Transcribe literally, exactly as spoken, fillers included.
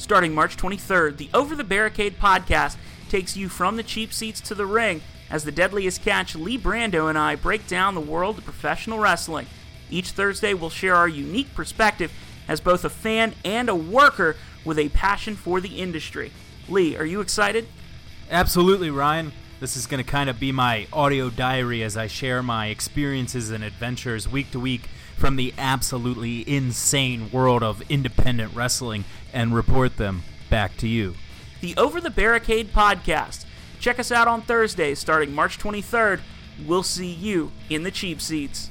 Starting March twenty-third, the Over the Barricade podcast takes you from the cheap seats to the ring as the Deadliest Catch, Lee Brando, and I break down the world of professional wrestling. Each Thursday, we'll share our unique perspective as both a fan and a worker with a passion for the industry. Lee, are you excited? Absolutely, Ryan. This is going to kind of be my audio diary as I share my experiences and adventures week to week from the absolutely insane world of independent wrestling and report them back to you. The Over the Barricade podcast. Check us out on Thursday starting March twenty-third. We'll see you in the cheap seats.